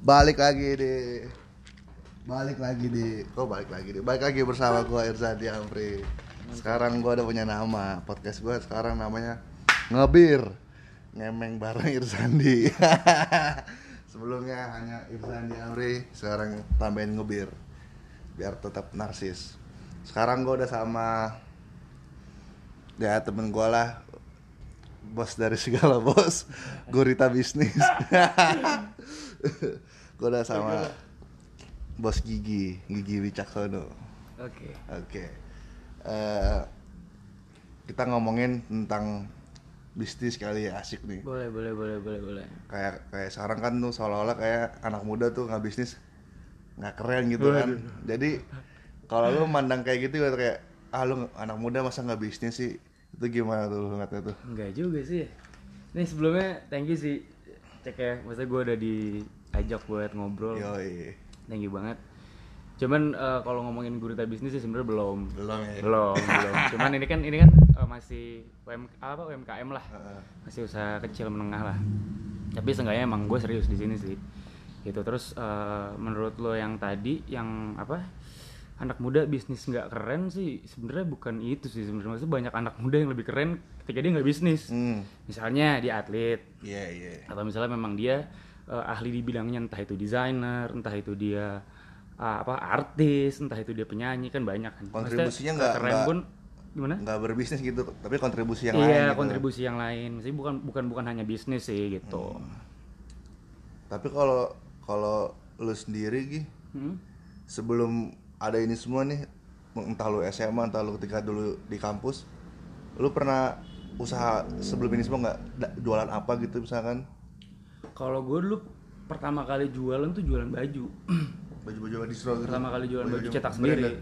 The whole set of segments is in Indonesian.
Balik lagi bersama gue Irzandi Amri. Sekarang gue udah punya nama, podcast gue sekarang namanya Ngebir Ngemeng bareng Irzandi. Sebelumnya hanya Irzandi Amri, sekarang tambahin Ngebir biar tetap narsis. Sekarang gue udah sama ya temen gue lah, bos dari segala bos, gurita bisnis. Gue udah sama bos Gigih Wicaksono. Oke. Kita ngomongin tentang bisnis kali ya, asik nih. Boleh. Kayak sekarang kan tuh seolah-olah kayak anak muda tuh nggak bisnis nggak keren gitu kan. Jadi kalau lu mandang kayak gitu kayak lu anak muda masa nggak bisnis sih? Itu gimana tuh ngeliatnya tuh? Enggak juga sih. Nih sebelumnya thank you sih Cek ya, maksudnya gue udah diajak buat ngobrol. Yoi, thank you banget. Cuman kalau ngomongin gurita bisnis sih sebenarnya belum. Cuman ini kan masih UMKM lah, masih usaha kecil menengah lah. Tapi seenggaknya emang gue serius di sini sih. Gitu. Terus menurut lo yang tadi yang apa? Anak muda bisnis nggak keren sih, sebenarnya bukan itu sih sebenarnya. Maksudnya banyak anak muda yang lebih keren ketika dia nggak bisnis. Misalnya dia atlet, atau misalnya memang dia ahli di bidangnya, entah itu desainer, entah itu dia artis, entah itu dia penyanyi, kan banyak kan. Kontribusinya nggak keren pun gimana? Nggak berbisnis gitu, tapi kontribusi yang lain. Iya, kontribusi gitu. Yang lain. Maksudnya bukan hanya bisnis sih gitu. Tapi kalau lu sendiri Gi, sebelum ada ini semua nih, entah lu SMA, entah lu ketika dulu di kampus, lu pernah usaha sebelum ini semua nggak? Jualan apa gitu misalkan? Kalau gue dulu pertama kali jualan tuh jualan baju. Baju-baju distro gitu? Pertama kali jualan baju cetak sendiri.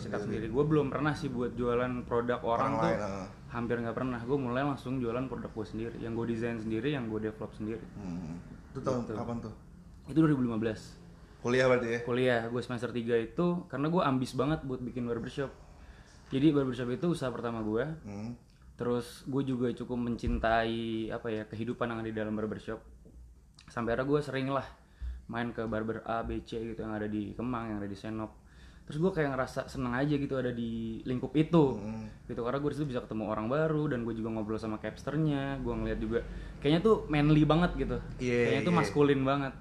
Cetak sendiri. Gue belum pernah sih buat jualan produk orang tuh lain. Hampir nggak pernah. Gue mulai langsung jualan produk gue sendiri, yang gue desain sendiri, yang gue develop sendiri. Itu tahun kapan tuh? Itu 2015. Kuliah berarti ya? Kuliah, gue semester 3 itu karena gue ambis banget buat bikin barbershop. Jadi barbershop itu usaha pertama gue. Terus gue juga cukup mencintai kehidupan yang ada di dalam barbershop. Sampai akhirnya gue sering lah main ke barber A, B, C gitu yang ada di Kemang, yang ada di Senop. Terus gue kayak ngerasa seneng aja gitu ada di lingkup itu. Gitu karena gue disitu bisa ketemu orang baru dan gue juga ngobrol sama capsternya. Gue ngeliat juga kayaknya tuh manly banget gitu. Kayaknya tuh maskulin banget.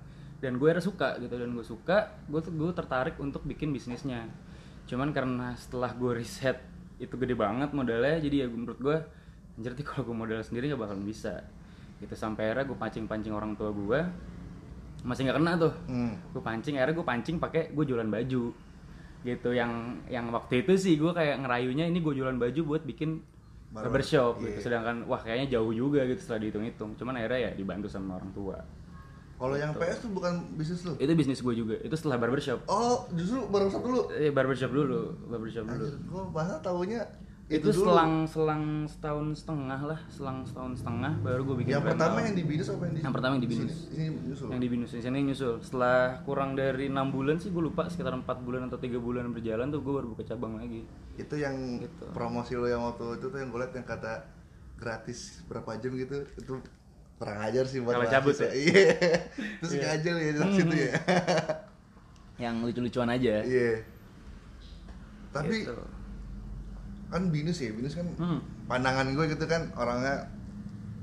Dan gue harus suka gitu, dan gue suka, gue tertarik untuk bikin bisnisnya. Cuman karena setelah gue riset itu gede banget modalnya, jadi ya menurut gue anjir nih kalau gue modal sendiri gak bakal bisa gitu. Sampai akhirnya gue pancing-pancing orang tua gue, masih gak kena tuh. Gue pancing pakai gue jualan baju gitu, yang waktu itu sih gue kayak ngerayunya ini gue jualan baju buat bikin barbershop gitu. Sedangkan wah kayaknya jauh juga gitu setelah dihitung-hitung, cuman akhirnya ya dibantu sama orang tua. Kalau yang PS tuh bukan bisnis lu? Itu bisnis gue juga, itu setelah barbershop. Oh, justru barbershop dulu? Iya, barbershop dulu. Gue bahasa taunya itu dulu. Selang setahun setengah baru gue bikin. Yang pertama yang di BINUS apa yang di? Yang pertama yang di BINUS. Ini nyusul? Yang di BINUS, di sini nyusul. Setelah kurang dari 6 bulan sih, gue lupa, sekitar 4 bulan atau 3 bulan berjalan tuh gue baru buka cabang lagi. Itu yang gitu. Promosi lo yang waktu itu tuh yang gue liat yang kata gratis berapa jam gitu, itu kurang ajar sih buat kalau cabut ya. Iya. Terus ngajar ya di situ ya. Yang lucu-lucuan aja. Iya. Tapi gitu. Kan BINUS kan pandangan gue gitu kan orangnya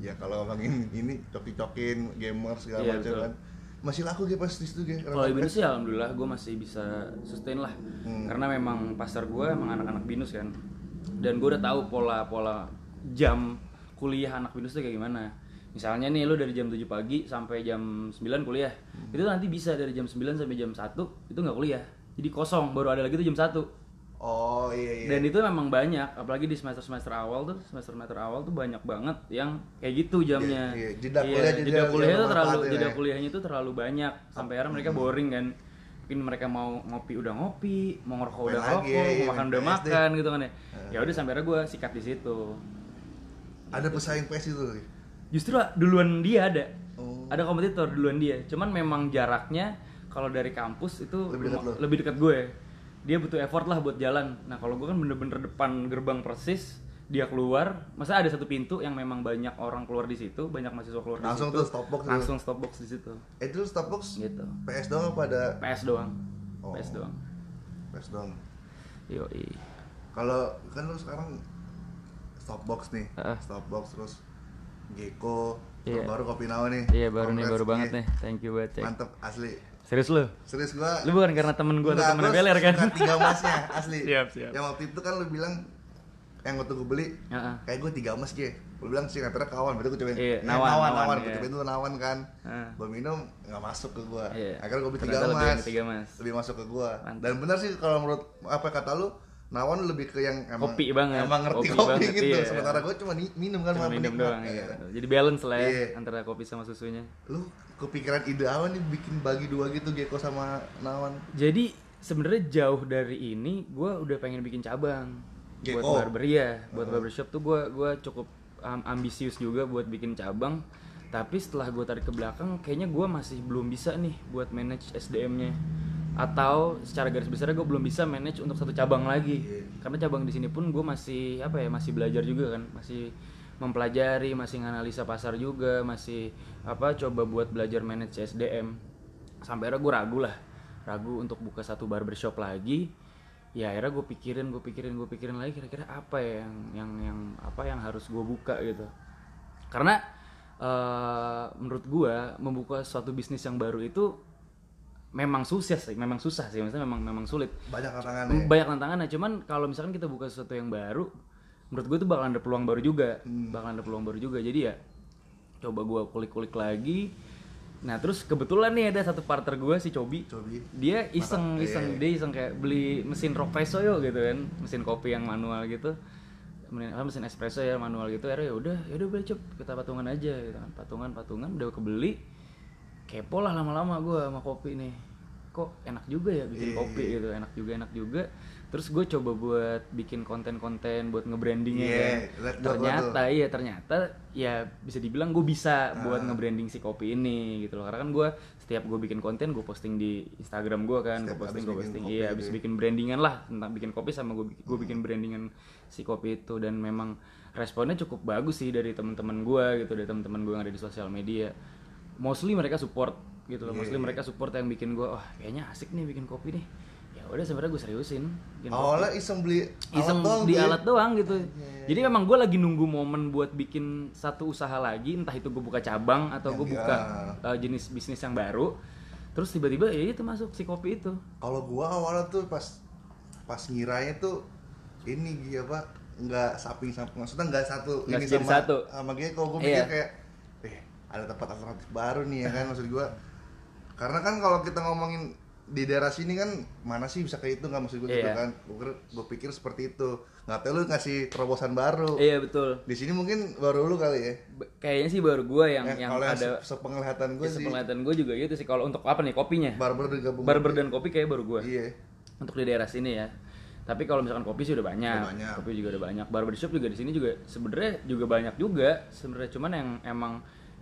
ya kalau ngomongin ini coki-cokin gamer segala macam kan. Masih laku gitu pas di situ gitu. Kalau BINUS sih alhamdulillah gue masih bisa sustain lah. Karena memang pasar gue emang anak-anak BINUS kan. Dan gue udah tahu pola jam kuliah anak BINUS tuh kayak gimana. Misalnya nih lu dari jam 7 pagi sampai jam 9 kuliah. Itu nanti bisa dari jam 9 sampai jam 1 itu enggak kuliah. Jadi kosong, baru ada lagi tuh jam 1. Oh iya. Dan itu memang banyak, apalagi di semester-semester awal tuh banyak banget yang kayak gitu jamnya. Iya. Jeda kuliahnya tuh terlalu banyak sampai akhirnya mereka boring kan. Mungkin mereka mau ngopi, mau ngerokok udah rokok, mau makan udah makan gitu kan ya. Ya udah sampai akhirnya gue sikat di situ. Ada pesaing PS itu. Justru duluan dia ada. Ada kompetitor duluan dia. Cuman memang jaraknya kalau dari kampus itu lebih dekat gue. Dia butuh effort lah buat jalan. Nah, kalau gue kan bener-bener depan gerbang persis, dia keluar, masa ada satu pintu yang memang banyak orang keluar di situ, banyak mahasiswa keluar langsung di situ. Langsung tuh stopbox. Langsung stopbox di situ. Itu stopbox gitu. PS doang apa ada? PS doang. Oh. PS doang. PS doang. Yoi. Kalau kan lu sekarang stopbox nih. Stopbox terus Gekko, yeah. Baru Kopi Nawan nih. Iya, yeah, baru nih, baru banget nih. Thank you banget. Mantep asli. Serius lu? Serius gua. Lu bukan karena temen gua atau temen beler kan? Enggak, tiga emasnya asli. Siap, siap. Yang waktu itu kan lu bilang yang waktu gue beli, kayak gue tiga emas gitu. Lu bilang sih katanya kawan, berarti gue cobain. Iya, Nawan. Gue cobain tuh Nawan kan. Gue minum nggak masuk ke gue. Yeah. Akhirnya gue beli tiga emas. Lebih masuk ke gue. Dan benar sih kalau menurut apa kata lu, Nawan lebih ke yang emang kopi banget, emang ngerti kopi gitu. Iya. Sementara gue cuma minum kan, cuma minum doang. Iya. Jadi balance lah ya, antara kopi sama susunya. Lu kepikiran ide awal nih bikin bagi dua gitu Gekko sama Nawan. Jadi sebenarnya jauh dari ini, gue udah pengen bikin cabang buat barbershop tuh. Gue cukup ambisius juga buat bikin cabang. Tapi setelah gue tarik ke belakang, kayaknya gue masih belum bisa nih buat manage SDM-nya. Atau secara garis besarnya gue belum bisa manage untuk satu cabang lagi, karena cabang di sini pun gue masih masih belajar juga kan, masih mempelajari, masih nganalisa pasar juga, masih coba buat belajar manage SDM. Sampai akhirnya gue ragu untuk buka satu barbershop lagi. Ya akhirnya gue pikirin lagi kira-kira apa ya yang harus gue buka gitu. Karena menurut gue membuka suatu bisnis yang baru itu memang susah sih, maksudnya memang sulit. Banyak tantangannya. Banyak tantangannya, cuman kalau misalkan kita buka sesuatu yang baru, menurut gue tuh bakal ada peluang baru juga. Jadi ya coba gue kulik-kulik lagi. Nah, terus kebetulan nih ada satu partner gue si Coby. Dia iseng kayak beli mesin ropeso yo gitu kan, mesin kopi yang manual gitu. Mesin espresso ya manual gitu. Akhirnya ya udah beli Cob, kita patungan aja gitu kan. Patungan udah kebeli. Kepo lah lama-lama gue sama kopi nih, kok enak juga ya bikin kopi gitu, enak juga. Terus gue coba buat bikin konten-konten buat nge-brandingnya kan. Ternyata bisa dibilang gue bisa buat nge-branding si kopi ini gitu loh. Karena kan gue setiap gue bikin konten, gue posting di Instagram gue kan, gue posting. Iya, habis bikin brandingan lah, tentang bikin kopi sama gue bikin brandingan si kopi itu. Dan memang responnya cukup bagus sih dari teman-teman gue gitu, dari teman-teman gue yang ada di sosial media. Mostly mereka support gitu loh, yang bikin gue, wah kayaknya asik nih bikin kopi nih. Ya udah sebenarnya gue seriusin. Awalnya iseng beli alat doang gitu. Yeah. Jadi memang gue lagi nunggu momen buat bikin satu usaha lagi, entah itu gue buka cabang atau gue buka jenis bisnis yang baru. Terus tiba-tiba ya itu masuk si kopi itu. Kalau gue awalnya tuh pas ngiranya tuh ini nggak samping-samping, maksudnya nggak satu ini sama gini. Kalau gue mikir kayak ada tempat alternatif baru nih ya kan, maksud gue. Karena kan kalau kita ngomongin di daerah sini kan mana sih bisa kayak itu, nggak maksud gue gitu kan. Gue pikir seperti itu. Nggak tahu lu ngasih terobosan baru. Iya betul. Di sini mungkin baru lu kali ya. Kayaknya sih baru gue yang ada. Sepenglihatan gue sih. Sepenglihatan gue juga gitu sih. Kalau untuk apa nih kopinya? Barber dan kopi kayak baru gue. Iya. Untuk di daerah sini ya. Tapi kalau misalkan kopi sih udah banyak. Kopi juga udah banyak. Barbershop juga di sini juga sebenarnya banyak juga. Sebenarnya cuman yang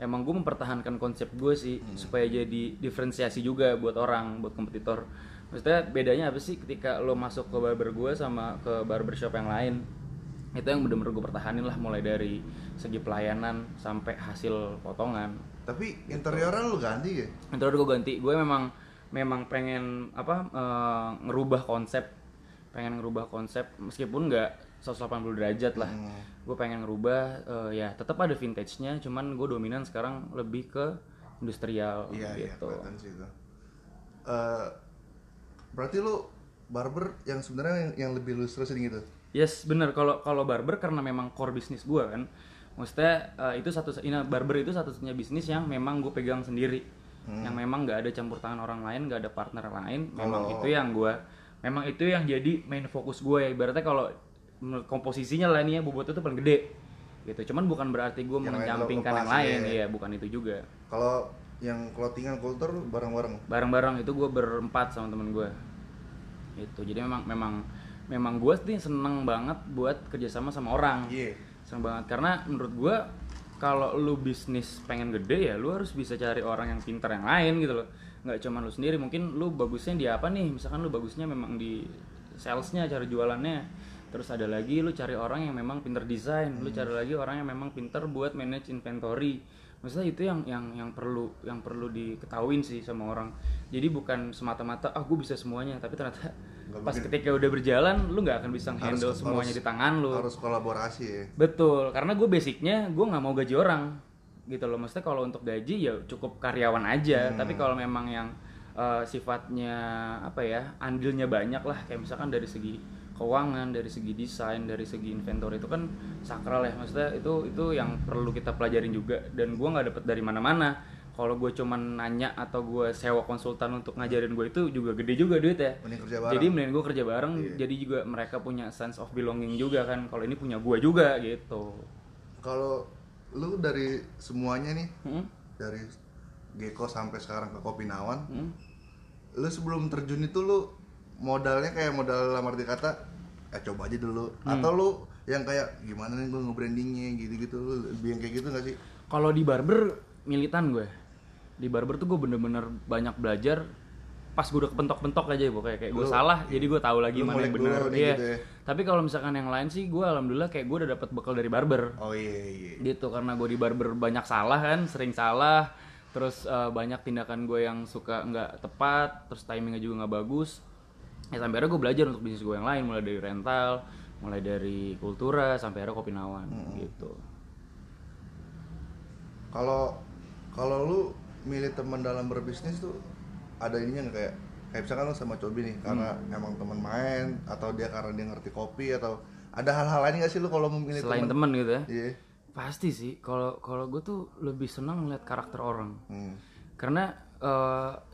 emang gue mempertahankan konsep gue sih supaya jadi diferensiasi juga buat orang, buat kompetitor. Maksudnya bedanya apa sih ketika lo masuk ke barber gue sama ke barbershop yang lain? Itu yang bener-bener gue pertahanin lah, mulai dari segi pelayanan sampai hasil potongan. Tapi interiornya lo ganti ya? Interior gue ganti. Gue memang pengen ngerubah konsep meskipun nggak 180 derajat lah. Gue pengen ngerubah, ya tetap ada vintage-nya, cuman gue dominan sekarang lebih ke industrial gitu. Iya, kelihatan sih itu. Berarti lu barber yang sebenarnya yang lebih lu terusin gitu? Yes, bener. Kalau barber karena memang core bisnis gue kan. Maksudnya barber itu satu-satunya bisnis yang memang gue pegang sendiri. Yang memang nggak ada campur tangan orang lain, nggak ada partner lain. Memang itu yang jadi main fokus gue. Ibaratnya kalau komposisinya lah nih ya, bobotnya tuh paling gede gitu. Cuman bukan berarti gue menyampingkan yang lain, ya bukan itu juga. Kalau yang clothingan kultur bareng-bareng itu gue berempat sama temen gue gitu. Jadi memang gue sih seneng banget buat kerjasama sama orang. Seneng banget karena menurut gue kalau lu bisnis pengen gede ya lu harus bisa cari orang yang pintar yang lain gitu loh. Nggak cuma lu sendiri, mungkin lu bagusnya di apa nih, misalkan lu bagusnya memang di salesnya, cara jualannya, Terus ada lagi lu cari orang yang memang pinter desain, lu cari lagi orang yang memang pinter buat manage inventory. Maksudnya itu yang perlu diketahuin sih sama orang. Jadi bukan semata-mata ah gue bisa semuanya, tapi ternyata gak pas mungkin. Ketika udah berjalan lu nggak akan bisa handle semuanya di tangan lu. Harus kolaborasi ya. Betul, karena gue basicnya gue nggak mau gaji orang gitu loh. Maksudnya kalau untuk gaji ya cukup karyawan aja. Tapi kalau memang yang sifatnya apa ya, andilnya banyak lah, kayak misalkan dari segi keuangan, dari segi desain, dari segi inventory, itu kan sakral ya. Maksudnya itu yang perlu kita pelajarin juga. Dan gue nggak dapet dari mana-mana. Kalau gue cuman nanya atau gue sewa konsultan untuk ngajarin gue, itu juga gede juga duit ya. Jadi mending gue kerja bareng. Jadi juga mereka punya sense of belonging juga kan. Kalau ini punya gue juga gitu. Kalau lu dari semuanya nih, dari Gekko sampai sekarang ke Kopi Nawan, lu sebelum terjun itu lu modalnya kayak modal dalam arti kata coba aja dulu, atau lu yang kayak gimana nih gue nge-brandingnya gitu-gitu, lu lebih yang kayak gitu gak sih? Kalau di barber, militan gue. Di barber tuh gue bener-bener banyak belajar pas gue udah kepentok-pentok aja ya, kayak gue salah, jadi gue tahu lagi mana yang bener gitu ya. Tapi kalau misalkan yang lain sih gue alhamdulillah kayak gue udah dapet bekal dari barber. Gitu, karena gue di barber banyak salah kan, sering salah. Terus banyak tindakan gue yang suka gak tepat, terus timingnya juga gak bagus. Ya sampai akhirnya gue belajar untuk bisnis gue yang lain, mulai dari rental, mulai dari kultura, sampai akhirnya Kopi Nawan gitu. Kalau lu milih teman dalam berbisnis tuh ada ininya nggak, kayak misalkan lu sama Coby nih karena emang teman main, atau dia karena dia ngerti kopi, atau ada hal-hal lain nggak sih lu kalau memilih selain teman gitu ya? Iya. Pasti sih. Kalau gue tuh lebih senang ngeliat karakter orang. Karena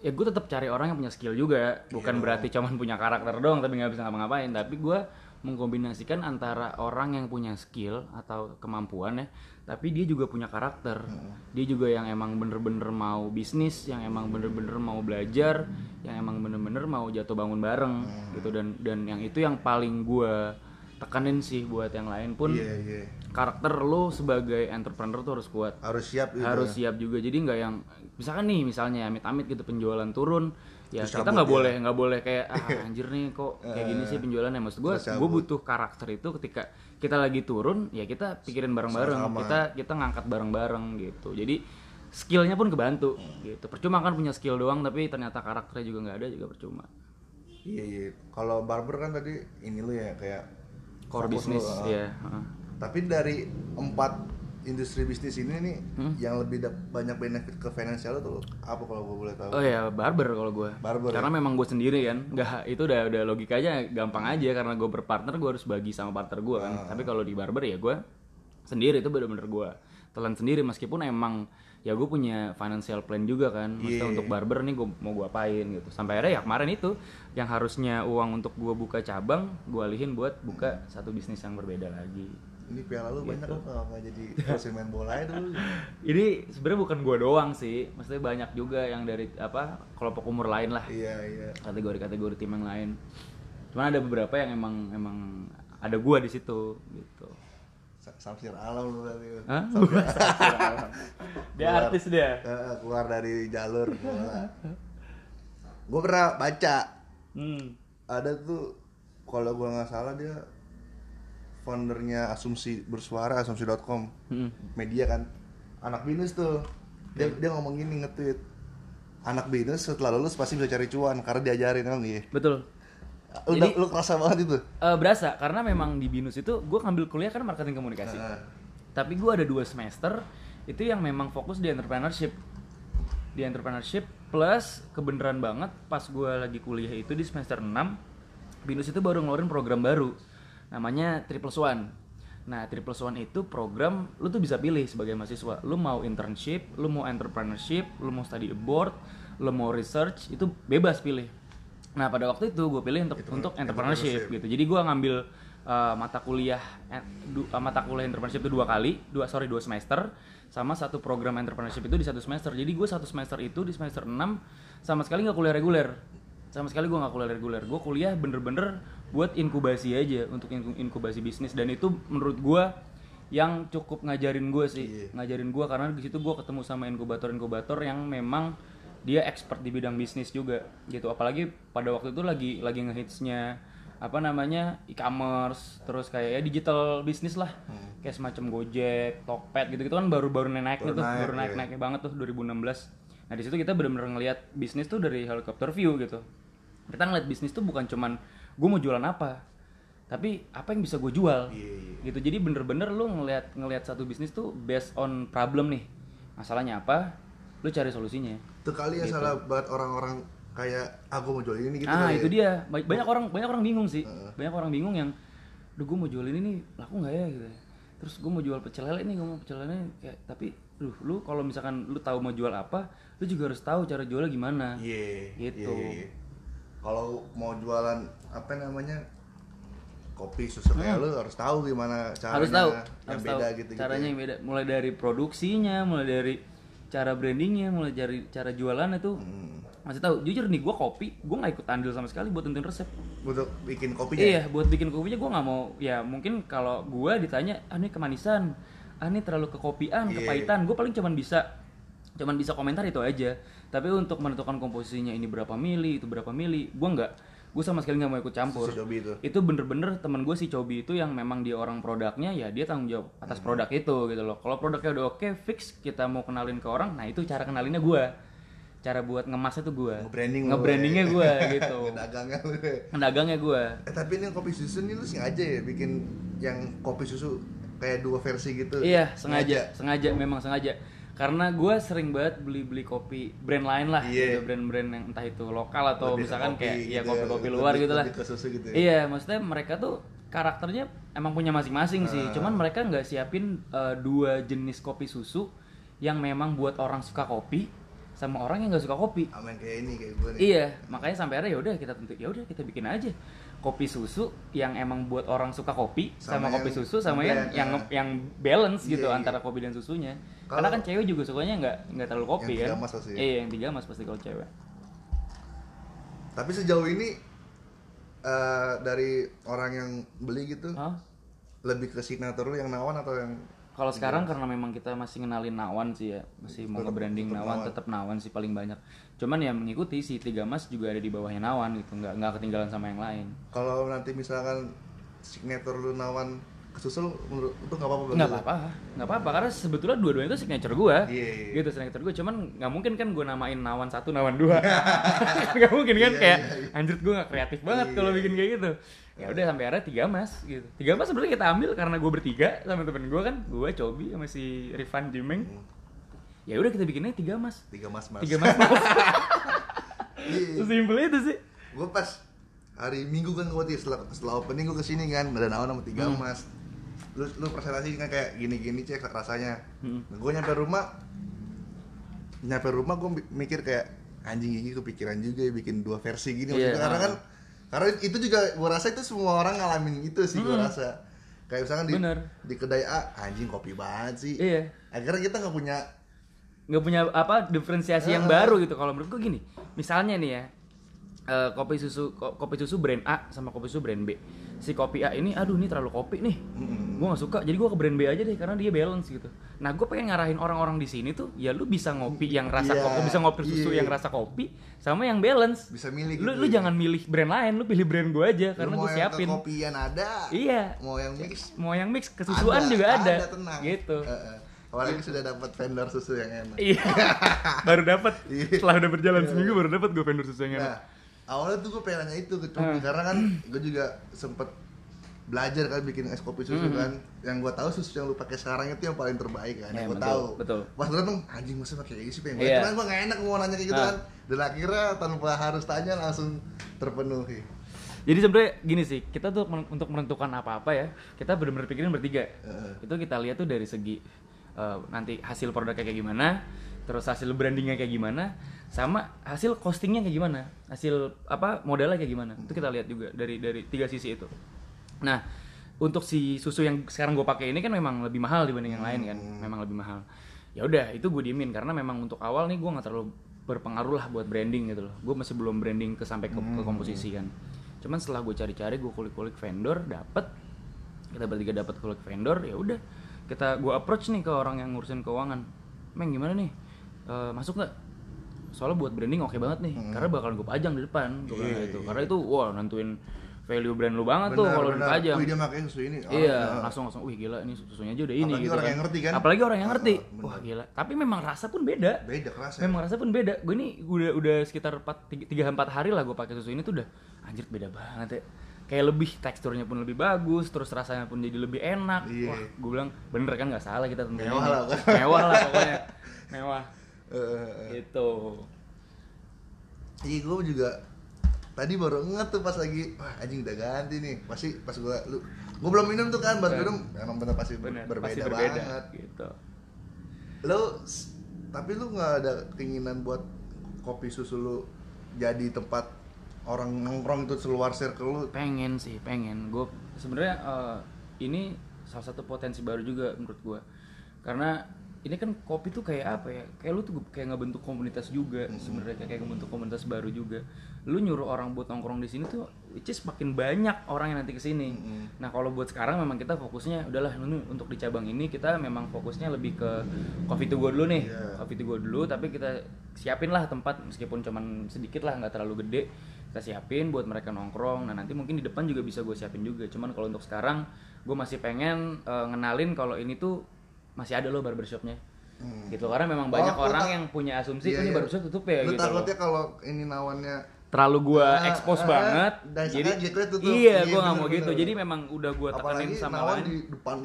ya gue tetap cari orang yang punya skill juga, bukan berarti cuman punya karakter doang tapi nggak bisa ngapa-ngapain. Tapi gue mengkombinasikan antara orang yang punya skill atau kemampuan ya, tapi dia juga punya karakter, dia juga yang emang bener-bener mau bisnis, yang emang bener-bener mau belajar, yang emang bener-bener mau jatuh bangun bareng gitu. Dan yang itu yang paling gue tekanin sih buat yang lain pun. Karakter lo sebagai entrepreneur tuh harus kuat, harus siap gitu, harus siap juga. Jadi nggak yang misalnya amit-amit gitu penjualan turun ya, terus kita nggak boleh kayak anjir nih kok kayak gini sih penjualannya. Maksud gue butuh karakter itu ketika kita lagi turun ya kita pikirin bareng-bareng, kita ngangkat bareng-bareng gitu. Jadi skillnya pun kebantu gitu. Percuma kan punya skill doang tapi ternyata karakternya juga nggak ada, juga percuma. Iya. Kalau barber kan tadi ini lo ya kayak core bisnis ya. Tapi dari 4 industri bisnis ini nih yang lebih banyak benefit ke finansial tuh apa kalau gue boleh tahu? Oh ya, barber kalau gue. Karena memang gue sendiri kan. Enggak, itu udah logikanya gampang aja, karena gue berpartner gue harus bagi sama partner gue kan. Tapi kalau di barber ya gue sendiri, itu benar-benar gue telan sendiri, meskipun emang ya gue punya financial plan juga kan. Maksudnya untuk barber nih gue mau gue apain gitu. Sampai akhirnya ya kemarin itu yang harusnya uang untuk gue buka cabang gue alihin buat buka satu bisnis yang berbeda lagi. Ini piala lu gitu. Banyak lo kalau nggak jadi hasil main bola dulu. Ini sebenarnya bukan gue doang sih, maksudnya banyak juga yang dari kelompok umur lain lah. Iya. Kategori-kategori tim yang lain. Cuman ada beberapa yang emang ada gue di situ gitu. Shamsir Alam lu tadi. Shamsir Alam. Dia keluar, artis dia. Keluar dari jalur bola. Gue pernah baca. Ada tuh kalau gue nggak salah dia foundernya Asumsi Bersuara, asumsi.com. Media kan. Anak BINUS tuh. Dia ngomong gini, nge-tweet. Anak BINUS setelah lulus pasti bisa cari cuan karena diajarin kan gitu. Betul. Jadi, lu kerasa banget itu? Berasa, karena memang di BINUS itu gue ngambil kuliah kan marketing komunikasi. Tapi gue ada 2 semester itu yang memang fokus di entrepreneurship. Di entrepreneurship plus kebeneran banget pas gue lagi kuliah itu di semester 6 BINUS itu baru ngeluarin program baru namanya 3+1. Nah 3+1 itu program lu tuh bisa pilih sebagai mahasiswa. Lu mau internship, lu mau entrepreneurship, lu mau study abroad, lu mau research, itu bebas pilih. Nah pada waktu itu gue pilih untuk entrepreneurship gitu. Jadi gue ngambil mata kuliah entrepreneurship itu 2 semester, sama 1 program entrepreneurship itu di 1 semester. Jadi gue 1 semester itu di semester 6 sama sekali gue nggak kuliah reguler. Gue kuliah bener-bener buat inkubasi aja, untuk inkubasi bisnis, dan itu menurut gue yang cukup ngajarin gue sih, karena di situ gue ketemu sama inkubator yang memang dia expert di bidang bisnis juga gitu. Apalagi pada waktu itu lagi ngehitsnya apa namanya e-commerce, terus kayak ya digital bisnis lah, kayak semacam Gojek, Tokped gitu-gitu kan baru-baru naiknya tuh, baru naik-naiknya banget tuh 2016. Nah di situ kita benar-benar ngelihat bisnis tuh dari helikopter view gitu. Kita ngelihat bisnis tuh bukan cuman gue mau jualan apa, tapi apa yang bisa gue jual, gitu. Jadi bener-bener lu ngelihat satu bisnis tuh based on problem nih, masalahnya apa, lu cari solusinya. Itu kali ya gitu. Salah buat orang-orang kayak aku mau jual ini gitu. Ah itu ya? Dia banyak orang bingung sih, banyak orang bingung yang, duh gue mau jual ini nih laku nggak ya gitu. Terus gue mau jual pecel lele nih, gue mau pecel lele kayak tapi lu kalau misalkan lu tahu mau jual apa, lu juga harus tahu cara jualnya gimana. Gitu. Kalau mau jualan apa namanya kopi susu kayak lu harus tahu gimana caranya, harus tahu gitu, caranya yang beda, mulai dari produksinya, mulai dari cara brandingnya, mulai dari cara jualannya tuh. Masih tahu, jujur nih gue kopi gue nggak ikut andil sama sekali buat tentuin resep, buat bikin kopinya. Iya buat bikin kopinya gue nggak mau, ya mungkin kalau gue ditanya ini kemanisan, ini terlalu kekopian, kepahitan, gue paling cuman bisa komentar itu aja. Tapi untuk menentukan komposisinya ini berapa mili, itu berapa mili, gue sama sekali nggak mau ikut campur. Si Coby itu bener-bener teman gue si Coby itu yang memang dia orang produknya, ya dia tanggung jawab atas produk itu gitu loh. Kalau produknya udah oke, fix kita mau kenalin ke orang, nah itu cara kenalinnya gue, cara buat ngemasnya tuh gue, ngebrandingnya gue gitu, ngedagangnya gue. Tapi ini kopi susu ini lu sengaja ya bikin yang kopi susu kayak dua versi gitu? Iya sengaja memang sengaja. Karena gue sering banget beli kopi brand lain lah, gitu, brand-brand yang entah itu lokal atau lebih misalkan kayak gitu, ya kopi-kopi luar gitulah. Gitu ya. Iya, maksudnya mereka tuh karakternya emang punya masing-masing sih. Cuman mereka nggak siapin dua jenis kopi susu yang memang buat orang suka kopi sama orang yang nggak suka kopi. Aman kayak ini kayak gue nih. Iya, makanya sampai akhirnya ya udah kita bikin aja kopi susu yang emang buat orang suka kopi sama kopi susu sama yang balance gitu antara kopi dan susunya. Kalo, karena kan cewek juga sukanya nggak terlalu kopi ya. Yang 3 emas pasti. Iya, yang 3 emas pasti kalau cewek. Tapi sejauh ini dari orang yang beli gitu lebih ke signature lu yang Nawan atau yang? Kalau sekarang karena memang kita masih ngenalin Nawan sih ya, masih mau nge-branding Nawan, tetap Nawan sih paling banyak. Cuman ya mengikuti si 3 Mas juga ada di bawahnya Nawan gitu, nggak ketinggalan sama yang lain. Kalau nanti misalkan signature lu Nawan kesusul menurut itu nggak apa-apa? Nggak apa-apa karena sebetulnya dua-duanya itu signature gua, gitu signature gua. Cuman nggak mungkin kan gua namain Nawan 1, Nawan 2, nggak mungkin kan kayak anjir gua nggak kreatif banget kalau bikin kayak gitu. Ya udah sampai akhirnya 3 Mas gitu. 3 Mas sebenarnya kita ambil karena gue bertiga sama temen gue kan, gue Coby sama si Rifan Jimeng. Ya udah kita bikinnya 3 Mas. 3 Mas. Simpel itu sih. Gue pas hari Minggu kan gue setelah opening gue kesini kan, ada Nawan sama 3 Mas. Lu presentasi kan kayak gini-gini cek rasanya. Nah, gue nyampe rumah gue mikir kayak anjing ini kepikiran juga ya bikin dua versi gini maksudnya karena kan karena itu juga gue rasa itu semua orang ngalamin itu sih gue rasa. Kayak misalkan di kedai A, anjing kopi banget sih. Iya. Akhirnya kita nggak punya apa diferensiasi yang baru gitu. Kalau menurut gue gini, misalnya nih ya kopi susu brand A sama kopi susu brand B. Si kopi A ini, aduh ini terlalu kopi nih, gue nggak suka. Jadi gue ke brand B aja deh karena dia balance gitu. Nah gue pengen ngarahin orang-orang di sini tuh, ya lu bisa ngopi yang rasa kopi, bisa ngopi susu yang rasa kopi, sama yang balance. Bisa milih. Gitu, lu jangan milih brand lain, lu pilih brand gue aja karena gue siapin. Mau yang kopian ada. Iya. Mau yang mix kesusuan ada, juga ada tenang. Gitu. Apalagi sudah dapat vendor susu yang enak. Iya. Baru dapat. Setelah udah berjalan seminggu baru dapat gue vendor susu yang enak. Awalnya tuh gue pengen nanya itu ke Coby karena kan gue juga sempet belajar kan bikin es kopi susu kan. Yang gue tahu susu yang lu pakai sekarang itu yang paling terbaik kan. Yang gue tahu. Pas datang anjing mesti pakai ini sih pengen. Karena gue nggak enak mau nanya kayak gitu kan. Dan akhirnya tanpa harus tanya langsung terpenuhi. Jadi sebenarnya gini sih, kita tuh untuk menentukan apa-apa ya, kita benar-benar pikirin bertiga. Itu kita lihat tuh dari segi nanti hasil produknya kayak gimana, terus hasil brandingnya kayak gimana, sama hasil costingnya kayak gimana, hasil apa modalnya kayak gimana, itu kita lihat juga dari 3 sisi itu. Nah untuk si susu yang sekarang gue pakai ini kan memang lebih mahal dibanding yang lain kan, memang lebih mahal. Ya udah itu gue diemin karena memang untuk awal nih gue nggak terlalu berpengaruh lah buat branding gitu loh, gue masih belum branding sampai ke komposisi kan. Cuman setelah gue cari-cari gue kulik-kulik vendor, kita bertiga dapat kulik vendor, ya udah gue approach nih ke orang yang ngurusin keuangan, Meng gimana nih masuk nggak? Soalnya buat branding oke banget nih, karena bakal gue pajang di depan, gue bilang gitu. Karena itu, wah nentuin value brand lu banget. Bener, tuh kalau dipajang. Wih, dia pakai susu ini. Oh, iya, langsung. Wih, gila ini susunya aja udah ini. Apalagi gitu orang yang ngerti kan. Apalagi orang yang ngerti. Wah, gila. Tapi memang rasa pun beda. Beda rasa. Memang rasa pun beda. Gue ini udah sekitar 3-4 hari lah gue pakai susu ini tuh udah anjir beda banget ya. Kayak lebih teksturnya pun lebih bagus, terus rasanya pun jadi lebih enak. Yeah. Wah, gue bilang bener kan nggak salah kita tentunya. Mewah lah, mewah lah pokoknya, mewah. Gitu. Iya, gue juga tadi baru nget tuh pas lagi, wah anjing udah ganti nih. Pasti pas gue belum minum tuh kan, baru minum emang bener pasti berbeda banget. Gitu. Lo, tapi lo nggak ada keinginan buat kopi susu lo jadi tempat orang nongkrong itu seluar circle lu? Pengen sih, pengen. Gue sebenarnya ini salah satu potensi baru juga menurut gue. Karena ini kan kopi tuh kayak apa ya? Kayak lu tuh kayak ngebentuk komunitas juga. Sebenarnya kayak ngebentuk komunitas baru juga. Lu nyuruh orang buat nongkrong di sini tuh which is makin banyak orang yang nanti ke sini. Nah, kalau buat sekarang memang kita fokusnya udahlah untuk di cabang ini kita memang fokusnya lebih ke Coffee to Go dulu nih. Coffee to Go dulu, tapi kita siapin lah tempat meskipun cuman sedikit lah, enggak terlalu gede. Kita siapin buat mereka nongkrong. Nah nanti mungkin di depan juga bisa gue siapin juga. Cuman kalau untuk sekarang gue masih pengen ngenalin kalau ini tuh masih ada loh barbershopnya. Gitu, karena memang banyak orang yang punya asumsi ini barbershop tutup ya lu gitu. Takutnya kalau ini nawannya terlalu gue expose banget. Jadi iya gue nggak mau gitu. Jadi memang udah gue tekanin sama lain.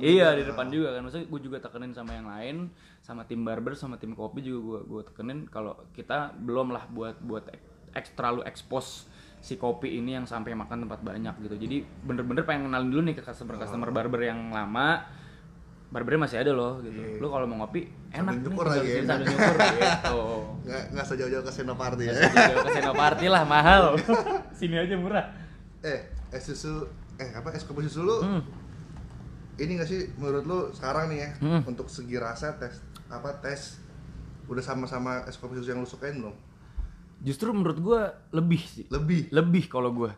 Iya di depan juga kan. Maksudnya gue juga tekanin sama yang lain, sama tim barber, sama tim kopi juga gue tekanin kalau kita belum lah buat terlalu expose si kopi ini yang sampai makan tempat banyak gitu. Jadi bener-bener pengen kenalin dulu nih ke customer barber yang lama. Barbernya masih ada loh gitu. Lu kalau mau ngopi enak sambil nyukur lagi ya. Sambil nyukur gitu. Enggak sejauh-jauh ke Senoparty ya. Sejauh-jauh ke Senoparty lah, mahal. Sini aja murah. Es kopi susu lu. Ini enggak sih menurut lu sekarang nih ya untuk segi rasa tes udah sama-sama es kopi susu yang lu sukain belum? Justru menurut gue lebih sih. Lebih kalau gue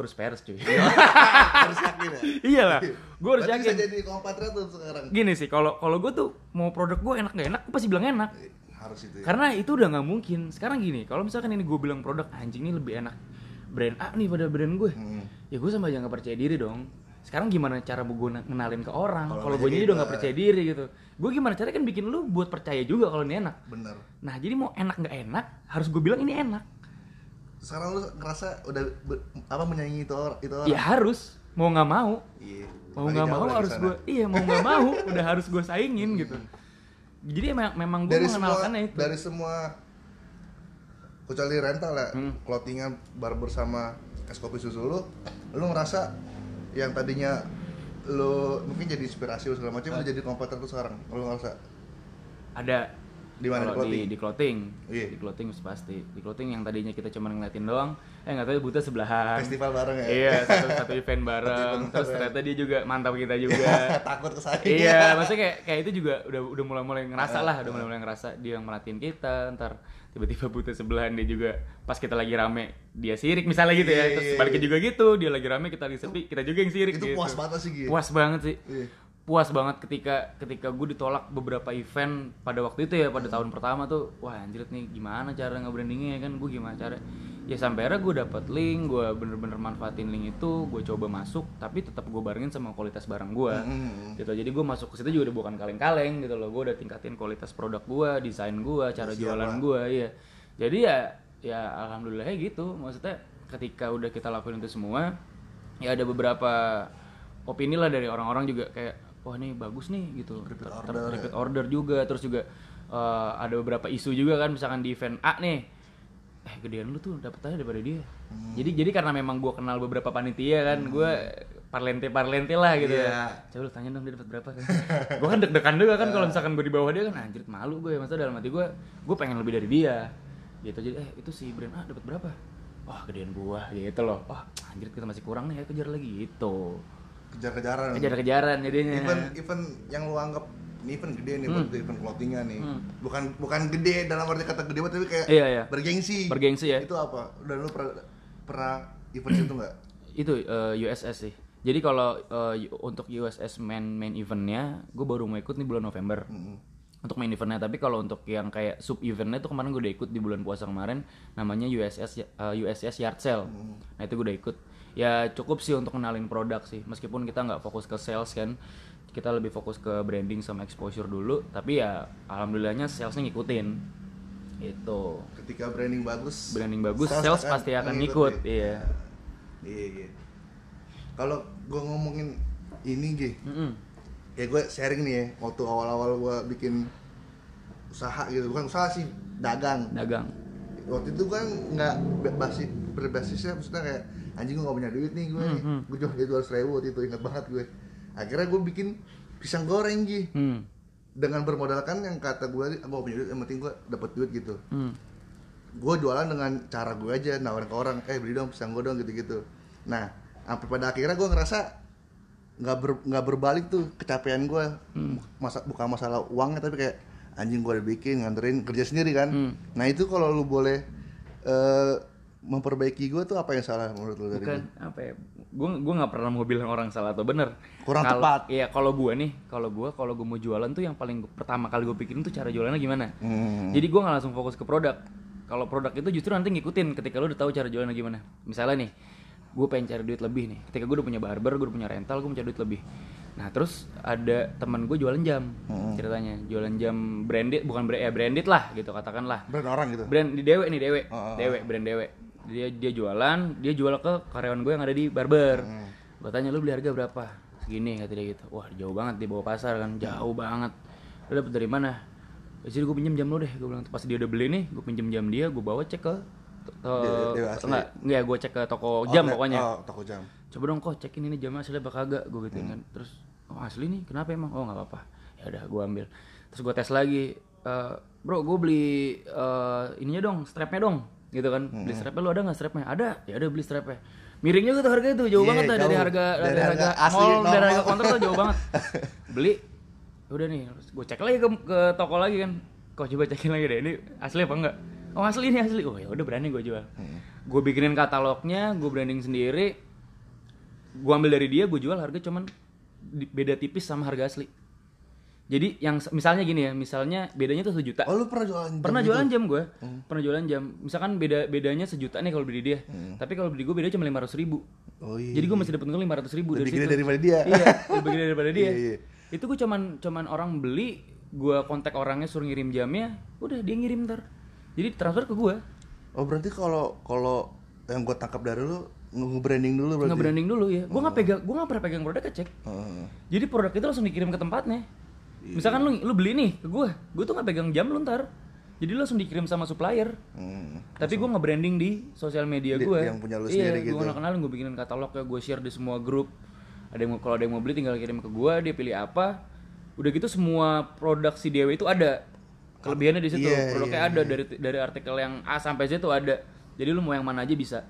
harus peres cuy. Harus yakin ya? Iyalah, gue harus yakin. Bisa jadi kompatra tuh sekarang. Gini sih, kalau gue tuh mau produk gue enak nggak enak, gue pasti bilang enak. Harus itu. Ya. Karena itu udah nggak mungkin. Sekarang gini, kalau misalkan ini gue bilang produk anjing ini lebih enak brand A nih pada brand gue, ya gue sama aja nggak percaya diri dong. Sekarang gimana cara gue ngenalin ke orang kalau gue jadi udah gak percaya diri gitu. Gue gimana caranya kan bikin lu buat percaya juga kalau ini enak. Bener. Nah jadi mau enak gak enak harus gue bilang ini enak. Sekarang lu ngerasa udah menyaingi itu orang? Ya harus, mau gak mau. Iya. Mau gak mau harus gue, mau gak mau udah harus gue saingin gitu. Jadi memang gue mengenalkannya itu. Dari semua, kecuali rental ya, clothingan barber sama es kopi susu lu ngerasa yang tadinya lo mungkin jadi inspirasi lo segala macam, lo jadi kompetitor tuh sekarang, lo ngerasa? Ada. Di mana? Di clothing. Yeah. Di clothing pasti. Di clothing yang tadinya kita cuma ngeliatin doang, nggak tahu buta sebelahan. Festival bareng ya? Iya, satu event bareng. Terus ternyata dia juga mantap kita juga. Takut kesana. Iya, maksudnya kayak itu juga udah mulai ngerasa lah, udah mulai ngerasa dia yang merhatiin kita, ntar tiba-tiba buta sebelahan dia juga pas kita lagi rame dia sirik misalnya gitu ya. Terus baliknya juga gitu, dia lagi rame kita lagi sepi, kita juga yang sirik. Itu puas banget sih gitu. Puas banget sih. Puas banget ketika gue ditolak beberapa event pada waktu itu ya, pada tahun pertama tuh, wah anjir nih gimana cara nge-brandingnya ya kan, gue gimana cara ya, sampai akhirnya gue dapet link, gue bener-bener manfaatin link itu, gue coba masuk tapi tetap gue barengin sama kualitas barang gue gitu. Jadi gue masuk ke situ juga udah bukan kaleng-kaleng gitu loh, gue udah tingkatin kualitas produk gue, desain gue, cara jualan gue ya. Jadi ya alhamdulillahnya gitu, maksudnya ketika udah kita lakuin itu semua ya ada beberapa opini lah dari orang-orang juga kayak wah nih bagus nih gitu, repeat order juga. Terus juga ada beberapa isu juga kan, misalkan di event A nih, gedean lu tuh dapetannya daripada dia. Jadi karena memang gue kenal beberapa panitia kan, gue parlente lah gitu. Coba lu tanya dong dia dapat berapa kan. Gue kan deg-degan juga kan kalau misalkan gue di bawah dia kan anjir malu gue ya, maksudnya dalam hati gue pengen lebih dari dia gitu. Jadi itu si brand A dapat berapa? Wah gedean gua gitu loh. Wah anjir kita masih kurang nih, ayo kejar lagi gitu. Kejar-kejaran jadinya. Event yang lu anggap ini event gede nih, event clothingan nih. Bukan gede dalam arti kata gede tapi kayak bergengsi. Bergengsi ya. Itu apa? Udah lu pernah event itu enggak? Itu USS sih. Jadi kalau untuk USS main eventnya, gue baru mau ikut nih bulan November. Untuk main eventnya, tapi kalau untuk yang kayak sub eventnya itu kemarin gue udah ikut di bulan puasa kemarin, namanya USS Yard Sale. Nah itu gue udah ikut. ya cukup sih untuk kenalin produk sih. Meskipun kita nggak fokus ke sales kan, kita lebih fokus ke branding sama exposure dulu, tapi ya alhamdulillahnya salesnya ngikutin itu. Ketika branding bagus sales pasti akan ngikut. Iya. Kalau gue ngomongin ini G, ya gue sharing nih ya, waktu awal-awal gue bikin usaha gitu, bukan usaha sih, dagang. Waktu itu kan nggak berbasisnya, maksudnya kayak anjing gue nggak punya duit nih, gue jual dia 200.000 waktu itu, ingat banget gue. Akhirnya gue bikin pisang goreng Gi, dengan bermodalkan yang kata gue, gue punya duit, yang penting gue dapet duit gitu. Gue jualan dengan cara gue aja, nawarin ke orang, beli dong pisang gue dong gitu-gitu. Nah, sampai pada akhirnya gue ngerasa nggak berbalik tuh kecapean gue, bukan masalah uangnya, tapi kayak anjing gue udah bikin, nganterin, kerja sendiri kan. Nah itu kalau lu boleh memperbaiki gue tuh, apa yang salah menurut lu dari gue? Apa ya? Gue nggak pernah mau bilang orang salah atau benar. Kurang tepat. Iya, kalau gue mau jualan tuh yang paling pertama kali gue pikirin tuh cara jualannya gimana. Jadi gue nggak langsung fokus ke produk. Kalau produk itu justru nanti ngikutin ketika lu udah tahu cara jualannya gimana. Misalnya nih, gue pengen cari duit lebih nih. Ketika gue udah punya barber, gue udah punya rental, gue mencari duit lebih. Nah terus ada teman gue jualan jam, ceritanya jualan jam branded, branded lah gitu, katakanlah brand orang gitu, brand di dewe. Dia jualan, dia jual ke karyawan gue yang ada di barber. Gue tanya, lu beli harga berapa? Segini, kata dia gitu. Wah, jauh banget, di bawah pasar kan, jauh banget. Lu dapet dari mana? Jadi gue pinjem jam lu deh, gue bilang. Pas dia udah beli nih, gue pinjem jam dia, gue bawa cek ke gue cek ke toko jam pokoknya. Oh, toko jam. Coba dong kok cekin ini jamnya asli apa kagak, gue gituin kan. Terus, oh asli nih, kenapa emang? Oh nggak apa-apa. Ya udah, gue ambil. Terus gue tes lagi, bro gue beli ininya dong, strapnya dong. Gitu kan, beli strapnya, lu ada nggak strapnya? Ada, ya udah beli strapnya. Miringnya tuh harganya tuh jauh banget lah, dari harga asli, dari harga kontrak tuh jauh banget. Beli, udah nih, gue cek lagi ke toko lagi kan, kok coba cekin lagi deh, ini asli apa enggak? Oh asli nih, asli. Oh ya udah, berani gue jual. Gue bikinin katalognya, gue branding sendiri, gue ambil dari dia, gue jual harga cuman beda tipis sama harga asli. Jadi yang misalnya gini ya, misalnya bedanya tuh 1 juta. Oh lu pernah jualan jam? Pernah gitu? Jualan jam gue, pernah jualan jam. Misalkan bedanya 1 juta nih kalau beli dia, tapi kalau beli gue bedanya cuma 500.000. Oh iya. Jadi gue masih dapat untung 500.000 dari situ. Lebih gede daripada dia. Iya, lebih gede daripada dia. Iya. Itu gue cuman orang beli, gue kontak orangnya suruh ngirim jamnya, udah dia ngirim ntar. Jadi transfer ke gue. Oh berarti kalau yang gue tangkap dari lu, nge-branding dulu berarti. Nge-branding dulu ya. Gue nggak pernah pegang produknya, cek. Jadi produk itu langsung dikirim ke tempatnya. Misalkan lu beli nih ke gue tuh nggak pegang jam lu ntar, jadi lu langsung dikirim sama supplier. Tapi gue nge-branding di sosial media gue. Yang punya lu sendiri gitu. Gue kenalin, gue bikinin katalognya, gue share di semua grup. Kalau ada yang mau beli tinggal kirim ke gue, dia pilih apa. Udah gitu semua produk si DW itu ada. Kelebihannya di situ, produknya ada dari artikel yang A sampai Z itu ada. Jadi lu mau yang mana aja bisa.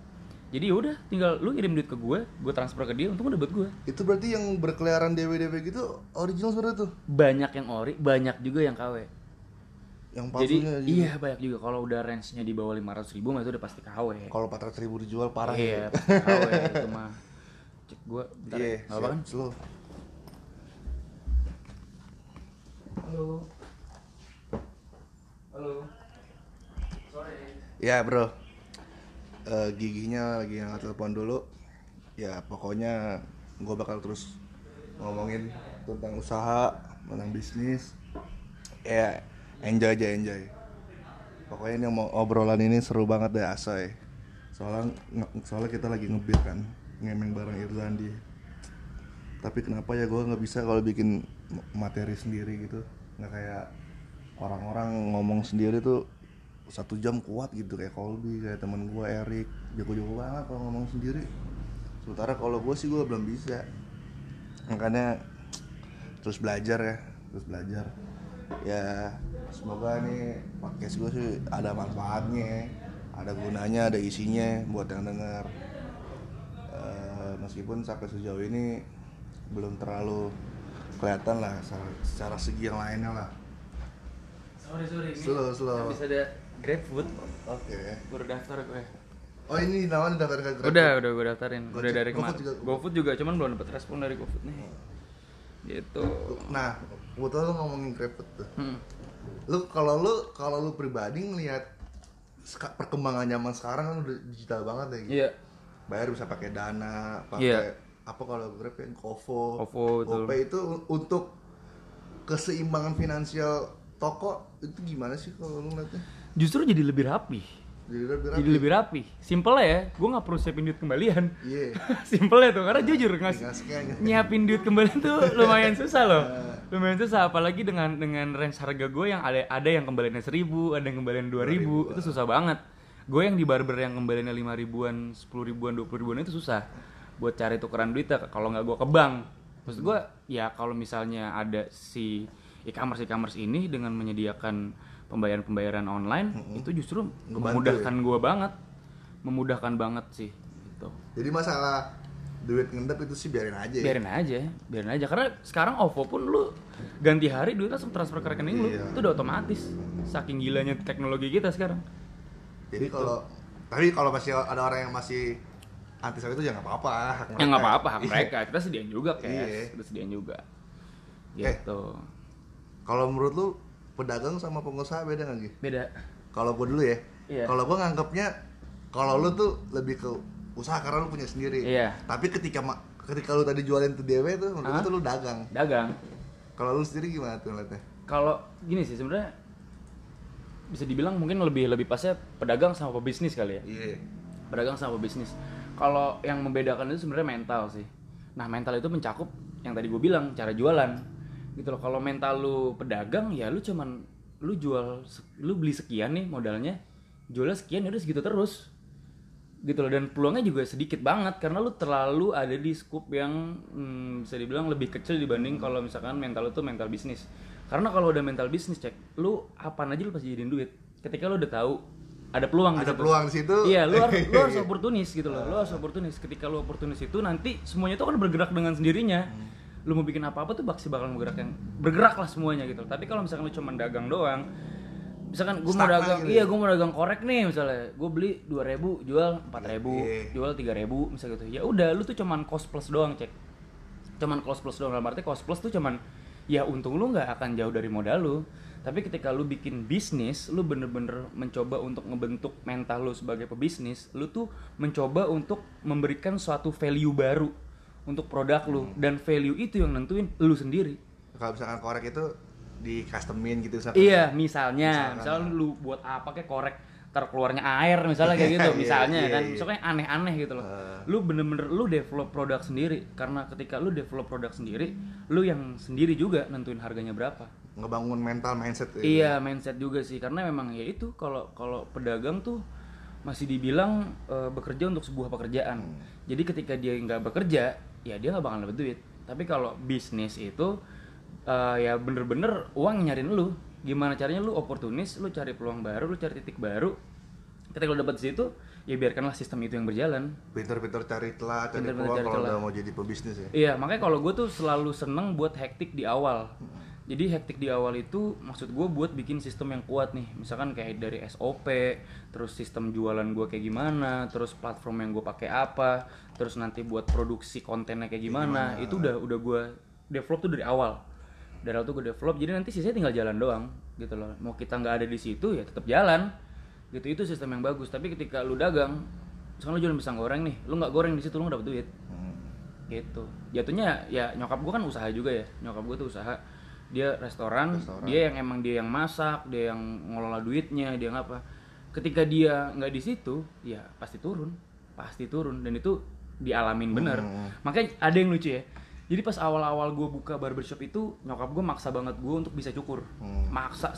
Jadi udah, tinggal lu ngirim duit ke gue transfer ke dia, untung udah buat gue. Itu berarti yang berkeliaran DW-DW gitu original sebenarnya tuh? Banyak yang ori, banyak juga yang KW. Yang palsunya juga? Iya, banyak juga. Kalau udah range-nya di bawah 500.000 mah itu udah pasti KW. Kalau 400.000 dijual parah. Iya, pasti KW itu mah. Cek gue, bentar ya, gak apa kan? Slow. Halo. Sorry. Ya bro, gigihnya lagi yang telepon dulu. Ya pokoknya gue bakal terus ngomongin tentang usaha, tentang bisnis. Ya enjoy. Pokoknya ini obrolan ini seru banget deh, asoy. Soalnya kita lagi ngebir kan, ngemeng bareng Irzandi. Tapi kenapa ya gue gak bisa kalau bikin materi sendiri gitu. Gak kayak orang-orang ngomong sendiri tuh 1 jam kuat gitu, kayak Coby, kayak temen gue Erik, jago-jago banget kalau ngomong sendiri. Sementara kalau gue sih gue belum bisa. Makanya terus belajar. Ya semoga nih podcast gue sih ada manfaatnya, ada gunanya, ada isinya buat yang denger. Meskipun sampai sejauh ini belum terlalu kelihatan lah secara segi yang lainnya lah. Sorry, slow. Habis ada GrabFood. Oke. Baru daftar gue. Oh ini Nawan daftar ke GrabFood? Udah gue daftarin. Gojek, udah dari kemarin. GoFood juga, cuman belum dapet respon dari GoFood nih. Gitu. Nah, gue tau lu ngomongin GrabFood tuh. Lu kalau lu pribadi ngelihat perkembangan zaman sekarang kan udah digital banget ya gitu. Iya. bayar bisa pakai Dana, pakai apa kalau Grab yang OVO, GoPay itu untuk keseimbangan finansial toko itu gimana sih kalau lu ngeliatnya? Justru jadi lebih rapi. Jadi lebih rapi. Simpelnya ya, gue nggak perlu siapin duit kembalian. Iya. Yeah. Simpelnya tuh, karena jujur nyiapin duit kembalian tuh lumayan susah loh. Lumayan susah, apalagi dengan range harga gue yang ada yang kembaliannya 1.000, ada yang kembalian 2.000, itu susah banget. Gue yang di barber yang kembaliannya 5.000-an, 10.000-an, 20.000-an itu susah buat cari tukeran duit. Kalau nggak gue ke bank, maksud gue ya kalau misalnya ada si e-commerce ini dengan menyediakan pembayaran online, itu justru memudahkan gue banget, sih gitu. Jadi masalah duit ngendap itu sih biarin aja karena sekarang OVO pun lu ganti hari duit langsung transfer ke rekening lu, itu udah otomatis, saking gilanya teknologi kita sekarang. Jadi gitu. Tapi kalau masih ada orang yang masih anti sama itu ya nggak apa-apa, hak mereka. Ya nggak apa-apa, hak mereka, kita sediain juga cash, gitu. Kalau menurut lu pedagang sama pengusaha beda nggak sih? Beda. Kalau gue dulu ya, kalau gue nganggapnya kalau lu tuh lebih ke usaha karena lu punya sendiri. Iya. Tapi ketika lu tadi jualin tuh dewe tuh, menurut gue tuh lu dagang. Kalau lu sendiri gimana tuh ngeliatnya? Kalau gini sih sebenarnya bisa dibilang mungkin lebih pasnya pedagang sama pebisnis kali ya. Iya. Pedagang sama pebisnis. Kalau yang membedakan itu sebenarnya mental sih. Nah mental itu mencakup yang tadi gue bilang cara jualan. Gitu loh, kalau mental lu pedagang ya lu cuman lu beli sekian nih modalnya, jualnya sekian udah segitu terus gitu loh, dan peluangnya juga sedikit banget karena lu terlalu ada di scoop yang bisa dibilang lebih kecil dibanding kalau misalkan mental lu tuh mental bisnis. Karena kalau udah mental bisnis cek, lu apaan aja lu pasti jadiin duit ketika lu udah tahu ada peluang. Ada peluang di situ. Iya, lu harus oportunis gitu loh, lu harus oportunis. Ketika lu oportunis itu nanti semuanya tuh kan bergerak dengan sendirinya. Lu mau bikin apa-apa tuh pasti bakal bergerak lah semuanya gitu. Tapi kalau misalkan lu cuma dagang doang, misalkan gue mau dagang, gue mau dagang korek nih misalnya, gue beli 2.000, jual 4.000, jual 3.000 misalnya gitu. Ya udah, lu tuh cuman cost plus doang cek. Cuman cost plus doang, dalam arti cost plus tuh cuman ya untung lu nggak akan jauh dari modal lu. Tapi ketika lu bikin bisnis, lu bener-bener mencoba untuk ngebentuk mental lu sebagai pebisnis. Lu tuh mencoba untuk memberikan suatu value baru untuk produk lu, dan value itu yang nentuin lu sendiri. Kalau misalkan korek itu di customin gitu misalkan. Iya, misalnya lu buat apa kayak korek terkeluarnya air misalnya kayak gitu, misalnya misalnya aneh-aneh gitu loh. Lu bener-bener lu develop produk sendiri, karena ketika lu develop produk sendiri, lu yang sendiri juga nentuin harganya berapa. Ngebangun mental mindset. Iya, mindset juga sih, karena memang ya itu kalau pedagang tuh masih dibilang bekerja untuk sebuah pekerjaan. Jadi ketika dia nggak bekerja ya dia nggak bakal dapat duit. Tapi kalau bisnis itu ya bener-bener uang nyariin lu. Gimana caranya lu oportunis, lu cari peluang baru, lu cari titik baru. Ketika lu dapat situ, ya biarkanlah sistem itu yang berjalan. Pintar-pintar cari telah, cari peluang kalau udah mau jadi pebisnis ya. Iya, makanya kalau gue tuh selalu seneng buat hektik di awal. Jadi hektik di awal itu maksud gue buat bikin sistem yang kuat nih. Misalkan kayak dari SOP, terus sistem jualan gue kayak gimana, terus platform yang gue pakai apa, terus nanti buat produksi kontennya kayak gimana. Itu udah gue develop tuh dari awal. Jadi nanti sisanya tinggal jalan doang gitu loh. Mau kita nggak ada di situ ya tetap jalan. Gitu, itu sistem yang bagus. Tapi ketika lu dagang, misalkan lu jualan pisang goreng nih, lu nggak goreng di situ lu nggak dapet duit. Gitu. Jatuhnya ya nyokap gue kan usaha juga ya. Nyokap gue tuh usaha. Dia restoran, dia yang emang dia yang masak, dia yang ngelola duitnya, dia ngapa. Ketika dia nggak di situ, ya pasti turun, dan itu dialamin bener. Makanya ada yang lucu ya. Jadi pas awal-awal gue buka barbershop itu, nyokap gue maksa banget gue untuk bisa cukur,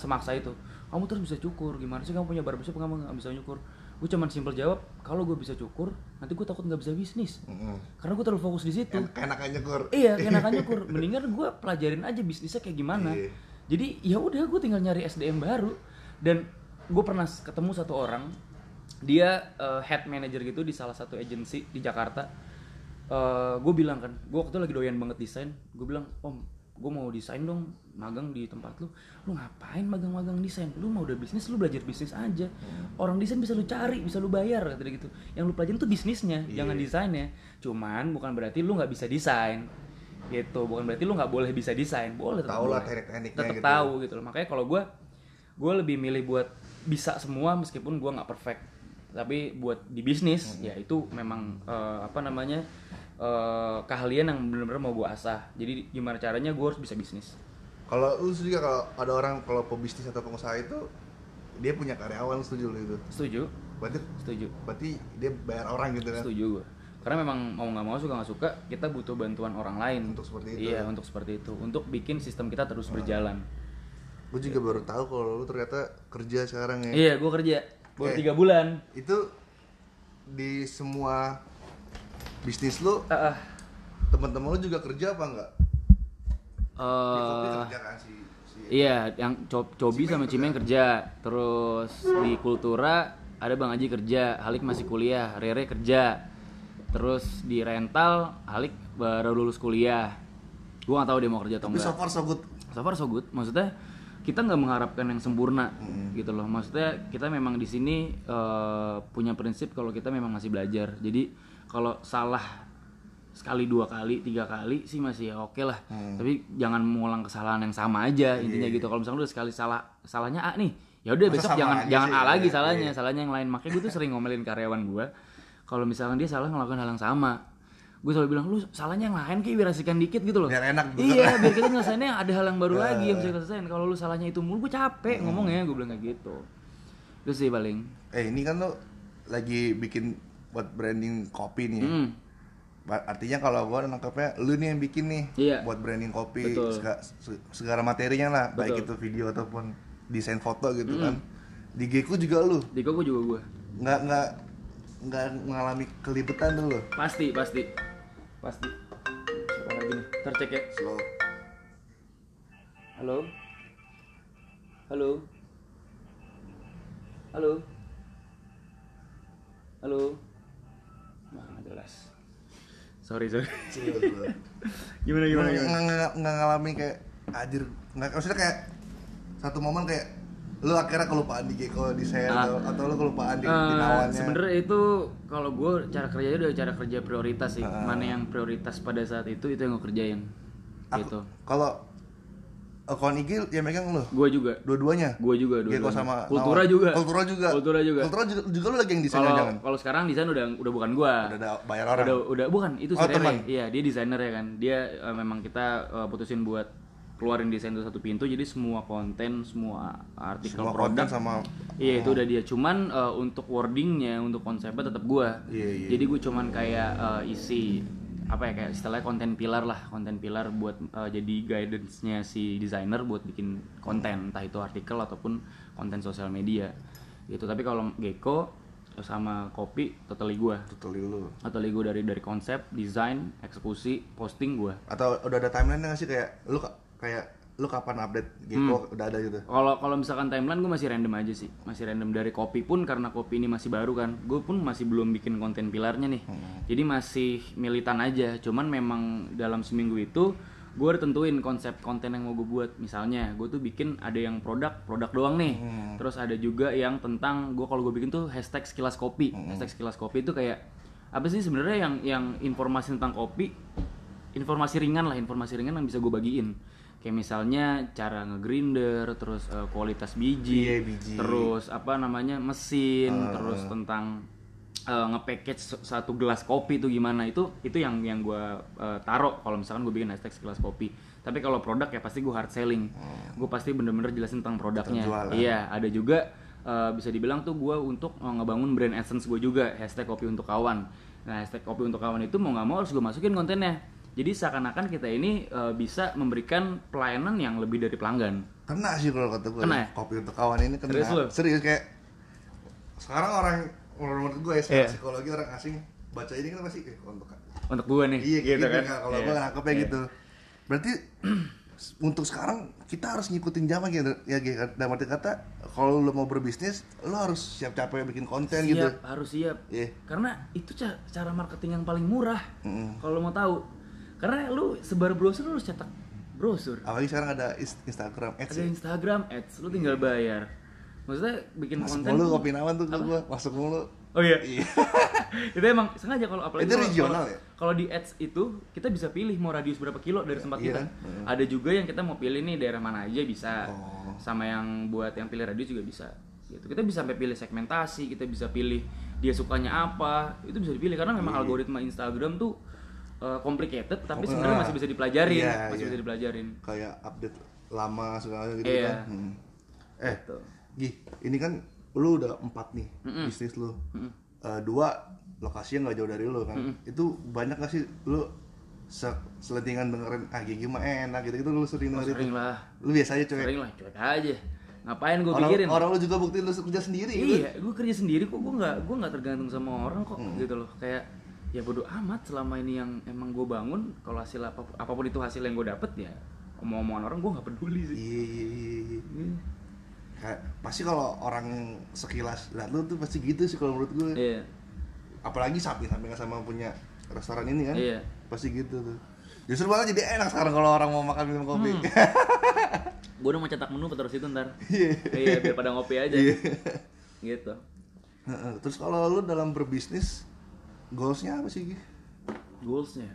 semaksa itu. Kamu terus bisa cukur, gimana sih kamu punya barbershop kamu nggak bisa cukur? Gue cuman simpel jawab, kalau gue bisa cukur, nanti gue takut nggak bisa bisnis, karena gue terlalu fokus di situ. Enakan nyukur. Mendingan gue pelajarin aja bisnisnya kayak gimana. Jadi ya udah gue tinggal nyari SDM baru. Dan gue pernah ketemu satu orang, dia head manager gitu di salah satu agensi di Jakarta. Gue bilang kan, gue waktu itu lagi doyan banget desain. Gue bilang, om, gue mau desain dong, magang di tempat lu ngapain magang-magang desain, lu mau udah bisnis, lu belajar bisnis aja. Orang desain bisa lu cari, bisa lu bayar, kata dia gitu. Yang lu pelajarin tuh bisnisnya, jangan desainnya. Cuman bukan berarti lu nggak bisa desain, gitu. Bukan berarti lu nggak boleh bisa desain, boleh tetap tahu lah teknik-tekniknya gitu. Tetap tahu gitu loh. Makanya kalau gue lebih milih buat bisa semua meskipun gue nggak perfect. tapi buat di bisnis ya itu memang keahlian yang benar-benar mau gue asah. Jadi gimana caranya gue harus bisa bisnis. Kalau lu setuju kalau ada orang kalau pebisnis atau pengusaha itu dia punya karyawan, setuju lu itu? Setuju. Berarti setuju. Berarti dia bayar orang gitu kan? Setuju gue. Karena memang mau nggak mau, suka nggak suka, kita butuh bantuan orang lain untuk seperti itu. Iya, untuk seperti itu, untuk bikin sistem kita terus berjalan. Gue juga baru tahu kalau lu ternyata kerja sekarang ya. Iya, gue kerja baru 3 bulan. Itu di semua bisnis lu, teman-teman lu juga kerja apa enggak? Kerja kan si iya, yang Coby sama Cimeng kerja, terus di Kultura ada Bang Haji kerja, Halik masih kuliah, Rere kerja. Terus di rental, Halik baru lulus kuliah. Gue gak tahu dia mau kerja atau enggak. Tapi so far so good. So far so good. Maksudnya kita gak mengharapkan yang sempurna gitu loh. Maksudnya kita memang di sini punya prinsip kalau kita memang masih belajar. Jadi kalau salah sekali, 2 kali, 3 kali sih masih ya oke lah. Tapi jangan mengulang kesalahan yang sama aja intinya gitu. Kalau misalnya udah sekali salahnya A nih, ya udah besok jangan A lagi salahnya yang lain. Makanya gue tuh sering ngomelin karyawan gue. Kalau misalkan dia salah ngelakuin hal yang sama, gue selalu bilang, lu salahnya yang lain kayak biar asikan dikit gitu loh. Biar enak bener. Iya, biar kita ngelesainnya ada hal yang baru lagi yang bisa kita selesain. Kalau lu salahnya itu mulu, gue capek ngomongnya, gue bilang kayak gitu. Terus sih paling. Ini kan lu lagi bikin buat branding kopi nih. Artinya kalau gue nangkepnya, lu nih yang bikin nih buat branding kopi. Segala materinya lah, baik itu video ataupun desain foto gitu kan. Di Gekko juga lu? Di Gekko juga gue. Nggak mengalami kelibetan dulu? Pasti coba lagi nih, tercek ya? Slow. Halo? Mana jelas? Sorry Gimana? Nggak ngalami kayak hadir, maksudnya kayak satu momen kayak lu akhirnya kelupaan di Gekko di saya atau lu kelupaan di Nawannya. Sebenarnya itu kalau gue cara kerjanya udah cara kerja prioritas sih. Mana yang prioritas pada saat itu yang gue kerjain. Gitu. Kalau akun IG yang megang lu? Gue juga. Dua-duanya? Gue juga. Gekko sama Kultura juga. Kultura juga lu lagi yang desainnya jangan? Kalau sekarang desain udah bukan gue. Udah bayar orang? Udah bukan, itu si Rere. Iya, dia desainer ya kan. Dia memang kita putusin buat keluarin desain itu satu pintu, jadi semua konten, semua artikel, semua produk sama iya itu udah dia, cuman untuk wordingnya, untuk konsepnya tetap gua. Jadi gua cuman kayak isi apa ya, kayak istilahnya konten pilar buat jadi guidance-nya si desainer buat bikin konten, entah itu artikel ataupun konten sosial media gitu. Tapi kalau Gekko sama kopi totally gue dari konsep, desain, eksekusi, posting gue. Atau udah ada timeline nggak sih kayak lu kapan update gitu? Udah ada gitu. Kalau misalkan timeline gue masih random aja sih, dari kopi pun karena kopi ini masih baru kan, gue pun masih belum bikin konten pilarnya nih. Jadi masih militan aja, cuman memang dalam seminggu itu gue udah tentuin konsep konten yang mau gue buat. Misalnya gue tuh bikin ada yang produk doang nih, terus ada juga yang tentang gue, kalau gue bikin tuh hashtag sekilas kopi. Hashtag sekilas kopi itu kayak apa sih sebenarnya yang informasi tentang kopi, informasi ringan yang bisa gue bagiin. Kayak misalnya cara ngegrinder, terus kualitas biji. Terus mesin, terus tentang nge-package satu gelas kopi itu gimana, itu yang gue taruh kalau misalkan gue bikin hashtag segelas kopi. Tapi kalau produk ya pasti gue hard selling, gue pasti bener-bener jelasin tentang produknya. Iya, ada juga bisa dibilang tuh gue untuk ngebangun brand essence gue juga, hashtag kopi untuk kawan. Nah, hashtag kopi untuk kawan itu mau nggak mau harus gue masukin kontennya. Jadi seakan-akan kita ini bisa memberikan pelayanan yang lebih dari pelanggan. Kena sih kalau kata gue, kena. Kopi untuk kawan ini kena. Serius kayak sekarang orang, menurut gue ya, psikologi orang asing baca ini kan pasti untuk gue nih. Iya gitu kan. Kalau gue nangkepnya gitu. Berarti untuk sekarang kita harus ngikutin zaman gitu ya, dalam arti kata kalau lo mau berbisnis lo harus siap-siap bikin konten gitu. Harus siap. Karena itu cara marketing yang paling murah. Kalau mau tahu. Karena lo sebar brosur, lo harus cetak brosur. Apalagi sekarang ada Instagram ads. Lo tinggal bayar. Maksudnya bikin masuk konten mulu, Kopi Nawan tuh gue masuk mulu. Oh iya. Itu emang sengaja kalau apalagi kalau di ads itu kita bisa pilih mau radius berapa kilo dari tempat kita. Ada juga yang kita mau pilih nih daerah mana aja bisa. Sama yang buat yang pilih radius juga bisa. gitu. Kita bisa sampai pilih segmentasi, kita bisa pilih dia sukanya apa, itu bisa dipilih karena memang algoritma Instagram tuh complicated tapi sebenarnya masih bisa dipelajarin, bisa dipelajarin. Kayak update lama segala gitu kan. Gih, ini kan lu udah 4 nih bisnis lu. 2 lokasinya nggak jauh dari lu kan. Itu banyak nggak sih lu selentingan dengerin Gigih mah enak gitu-gitu, lu sering dengerin? Sering lah. Lu biasa aja cuek. Sering lah, cuek aja. Ngapain gue pikirin? Orang lu juga buktiin lu kerja sendiri. Iya, gue kerja sendiri kok, gue nggak tergantung sama orang kok, gitu loh. Kayak ya bodo amat, selama ini yang emang gue bangun, kalau hasil apapun itu hasil yang gue dapet ya omong-omongan orang gue nggak peduli sih. Iya. Kayak, pasti kalau orang sekilas lihat lu tuh pasti gitu sih kalau menurut gue. Iya. Apalagi samping-samping sama punya restoran ini kan. Iya. Pasti gitu tuh. Justru malah jadi enak sekarang kalau orang mau makan minum kopi. Gue udah mau cetak menu terus itu ntar. Iya, biar pada ngopi aja. Gitu. Terus kalau lu dalam berbisnis, goalsnya apa sih? Goalsnya?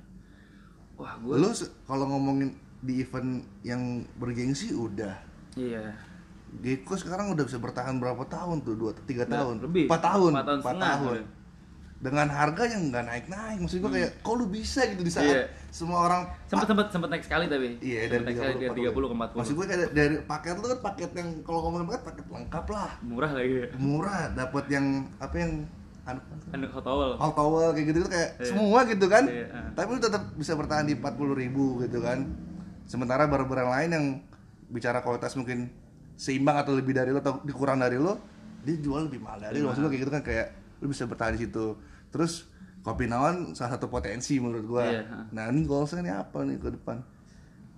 Wah, gue lu kalau ngomongin di event yang bergengsi udah. Iya. Gekko sekarang udah bisa bertahan berapa tahun tuh? 2-3 tahun? Lebih. 4 tahun. Dengan harga yang nggak naik-naik, maksud gue kayak kok lu bisa gitu di saat semua orang sempat naik sekali tapi dari 30 ke 40. Maksud gue kayak dari paket lu kan paket yang kalau ngomongin paket lengkap lah, murah lagi ya. Murah, dapat yang apa yang hot towel kayak gitu kayak semua gitu kan. Tapi lu tetap bisa bertahan di 40.000 gitu kan. Sementara barang-barang lain yang bicara kualitas mungkin seimbang atau lebih dari lu atau dikurang dari lu, dia jual lebih mahal dari lu. Maksud gue kayak gitu kan, kayak lu bisa bertahan di situ. Terus Kopi Nawan salah satu potensi menurut gua. Nah, ini goalsnya ini apa nih ke depan?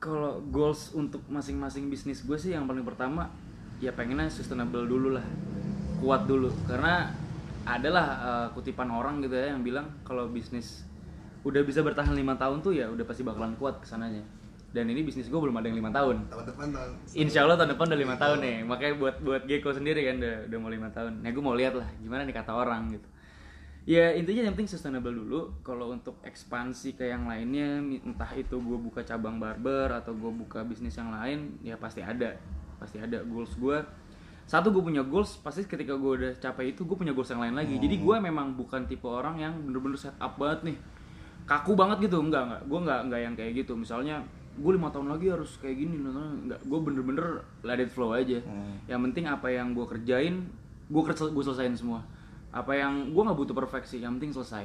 Kalau goals untuk masing-masing bisnis gua sih yang paling pertama ya pengennya sustainable dulu lah, kuat dulu. Karena adalah kutipan orang gitu ya yang bilang kalau bisnis udah bisa bertahan 5 tahun tuh ya udah pasti bakalan kuat kesananya. Dan ini bisnis gua belum ada yang 5 tahun. Tahun depan. Insyaallah tahun depan udah 5 tahun nih. Makanya buat Gekko sendiri kan udah mau 5 tahun. Nah, gua mau lihat lah gimana nih kata orang gitu. Ya, intinya yang penting sustainable dulu. Kalau untuk ekspansi ke yang lainnya, entah itu gua buka cabang barber atau gua buka bisnis yang lain, ya pasti ada. Pasti ada goals gua. Satu, gua punya goals, pasti ketika gua udah capai itu gua punya goals yang lain lagi. Jadi gua memang bukan tipe orang yang bener-bener set up banget nih. Kaku banget gitu. Enggak. Gua enggak yang kayak gitu. Misalnya gue 5 tahun lagi harus kayak gini, nggak, gue bener-bener let it flow aja. Yang penting apa yang gue kerjain, gue selesain semua. Apa yang gue nggak butuh perfeksi, yang penting selesai.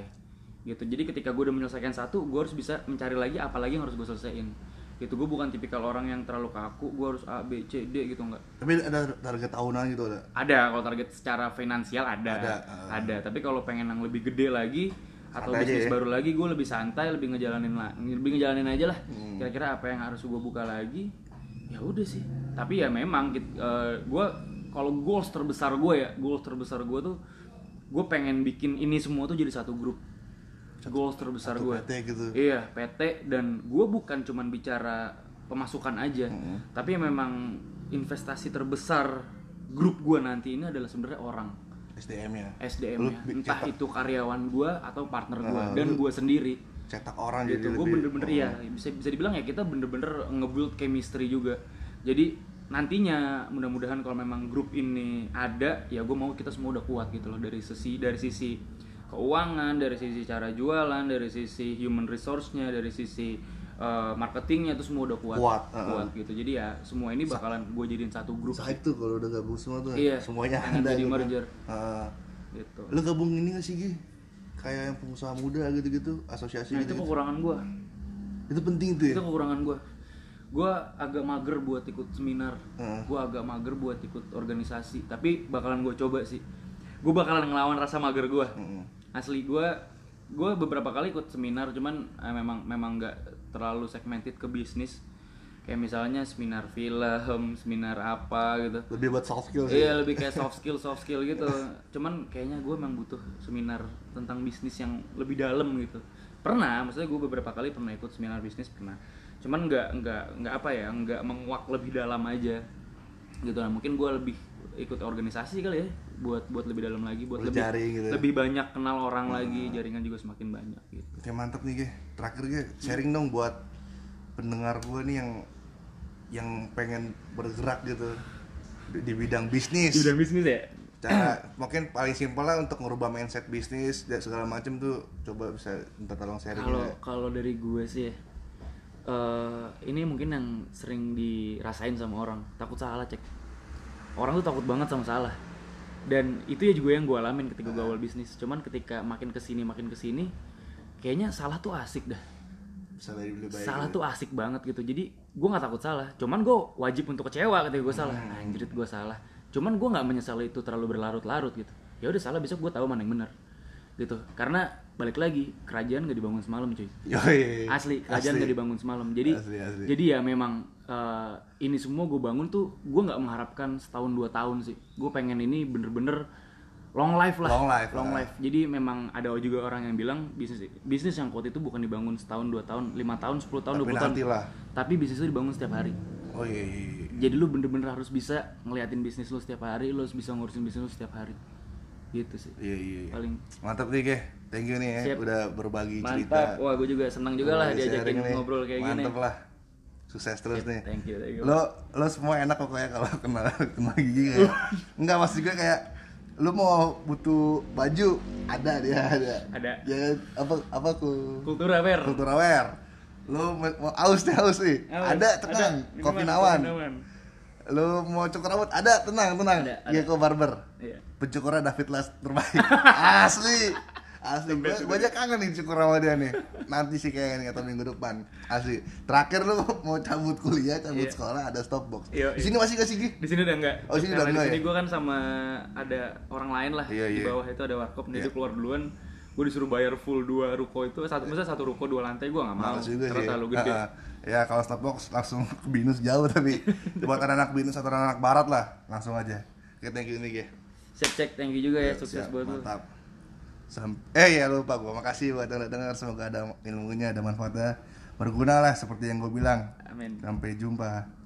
Gitu. Jadi ketika gue udah menyelesaikan satu, gue harus bisa mencari lagi apa lagi yang harus gue selesaiin. Gitu. Gue bukan tipikal orang yang terlalu kaku, gue harus A, B, C, D gitu, enggak. Tapi ada target tahunan gitu ada? Ada, kalau target secara finansial ada. Tapi kalau pengen yang lebih gede lagi atau santai bisnis baru lagi, gue lebih santai, lebih ngejalanin aja lah. Kira-kira apa yang harus gue buka lagi, ya udah sih. Tapi ya memang gue kalau goals terbesar gue tuh gue pengen bikin ini semua tuh jadi satu grup. Goals terbesar gue gitu. Iya, PT. Dan gue bukan cuman bicara pemasukan aja, tapi memang investasi terbesar grup gue nanti ini adalah sebenarnya orang. SDM-nya. Entah cetak. Itu karyawan gue atau partner gue dan gue sendiri. Cetak orang gitu. Gue bener-bener bisa dibilang ya kita bener-bener nge-build chemistry juga. Jadi nantinya mudah-mudahan kalau memang grup ini ada, ya gue mau kita semua udah kuat gitu loh, dari sisi keuangan, dari sisi cara jualan, dari sisi human resource-nya, dari sisi marketingnya itu semua udah kuat gitu. Jadi ya semua ini bakalan gue jadiin satu grup. Saat itu kalau udah gabung semua tuh semuanya ada di merger. Gitu. Lo gabung ini nggak sih Gi? Kayak yang pengusaha muda gitu-gitu, asosiasi. Nah, gitu. Itu kekurangan gue. Itu penting tuh ya. Itu kekurangan gue. Gue agak mager buat ikut seminar. Gue agak mager buat ikut organisasi. Tapi bakalan gue coba sih. Gue bakalan ngelawan rasa mager gue. Asli gue beberapa kali ikut seminar, cuman memang nggak terlalu segmented ke bisnis. Kayak misalnya seminar film, seminar apa gitu. Lebih buat soft skill. Iya, lebih kayak soft skill gitu. Cuman kayaknya gue emang butuh seminar tentang bisnis yang lebih dalam gitu. Pernah, maksudnya gue beberapa kali pernah ikut seminar bisnis pernah. Cuman nggak menguak lebih dalam aja. Gitu lah. Mungkin gue lebih ikut organisasi kali ya, buat lebih dalam lagi, buat lebih gitu. Lebih banyak kenal orang lagi, jaringan juga semakin banyak gitu. Oke, mantap nih, Ge. Terakhir Ge, sharing dong buat pendengar gue nih yang pengen bergerak gitu di bidang bisnis. Di bidang bisnis ya? Cara mungkin paling simpel lah untuk ngerubah mindset bisnis dan segala macam tuh, coba bisa minta tolong sharing. Kalau dari gue sih ini mungkin yang sering dirasain sama orang, takut salah. Cek, orang tuh takut banget sama salah, dan itu ya juga yang gue alamin ketika gue awal bisnis. Cuman ketika makin kesini kayaknya salah tuh asik dah. Salah tuh asik banget gitu. Jadi gue nggak takut salah, cuman gue wajib untuk kecewa ketika gue salah. Anjrit, gue salah, cuman gue nggak menyesal itu terlalu berlarut-larut gitu. Ya udah, salah besok gue tahu mana yang benar gitu. Karena balik lagi, kerajaan nggak dibangun semalam cuy. Asli, kerajaan nggak dibangun semalam. Jadi asli. Jadi ya memang ini semua gue bangun tuh gue nggak mengharapkan setahun dua tahun sih. Gue pengen ini bener-bener long life. Jadi memang ada juga orang yang bilang bisnis yang kuat itu bukan dibangun setahun, 2 tahun, 5 tahun, 10 tahun, 20 tahun. Tapi bisnis itu dibangun setiap hari. Jadi lu bener-bener harus bisa ngeliatin bisnis lu setiap hari, lu harus bisa ngurusin bisnis lu setiap hari. Gitu sih. Paling mantap nih, Ge. Thank you nih ya. Udah berbagi cerita. Wah, gue juga senang juga lah diajakin ngobrol kayak gini. Mantap lah. Sukses terus nih. Thank you. Lo semua enak pokoknya kalau kenal Gigi ya. Enggak, maksud gue kayak lu mau butuh baju ada ya, apa kultura wear lu mau aus nih ada, tenang, Kopi Nawan. Lu mau cukur rambut ada, tenang Gekko Barber, pencukurnya David Las terbaik. asli gue aja kangen nih cukur rambut dia nih. Nanti sih kayaknya atau minggu depan asli. Terakhir lu mau cabut kuliah, sekolah ada Stopbox. Di sini masih gak sih, Gi? Di sini udah enggak. Oh, sini udah enggak. Di sini gue kan sama ada orang lain lah. Di bawah itu ada warkop, dia tuh keluar duluan. Gue disuruh bayar full 2 ruko itu, satu ruko 2 lantai gue enggak mau. Terus terlalu gede. Ya kalau Stopbox langsung ke BINUS jauh, tapi buat anak BINUS atau anak barat lah, langsung aja. Oke, thank you nih, Gi. Cek, thank you juga ya, sukses buat lu. Lupa gue, makasih buat yang dengar, semoga ada ilmunya, ada manfaatnya, berguna lah seperti yang gue bilang. Amin. Sampai jumpa.